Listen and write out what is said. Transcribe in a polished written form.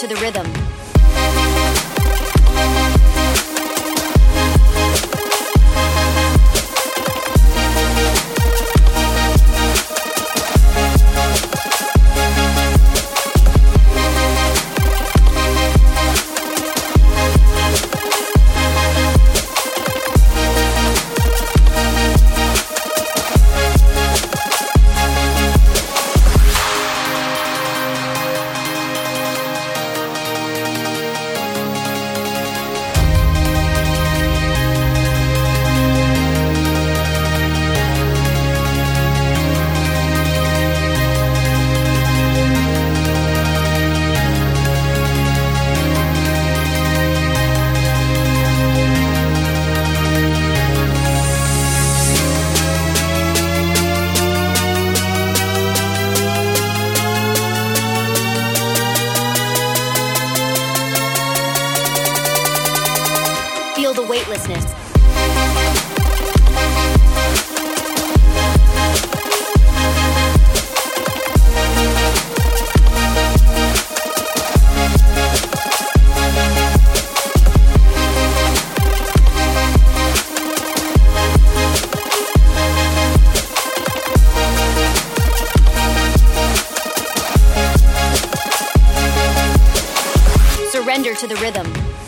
to the rhythm. The weightlessness. Surrender to the rhythm.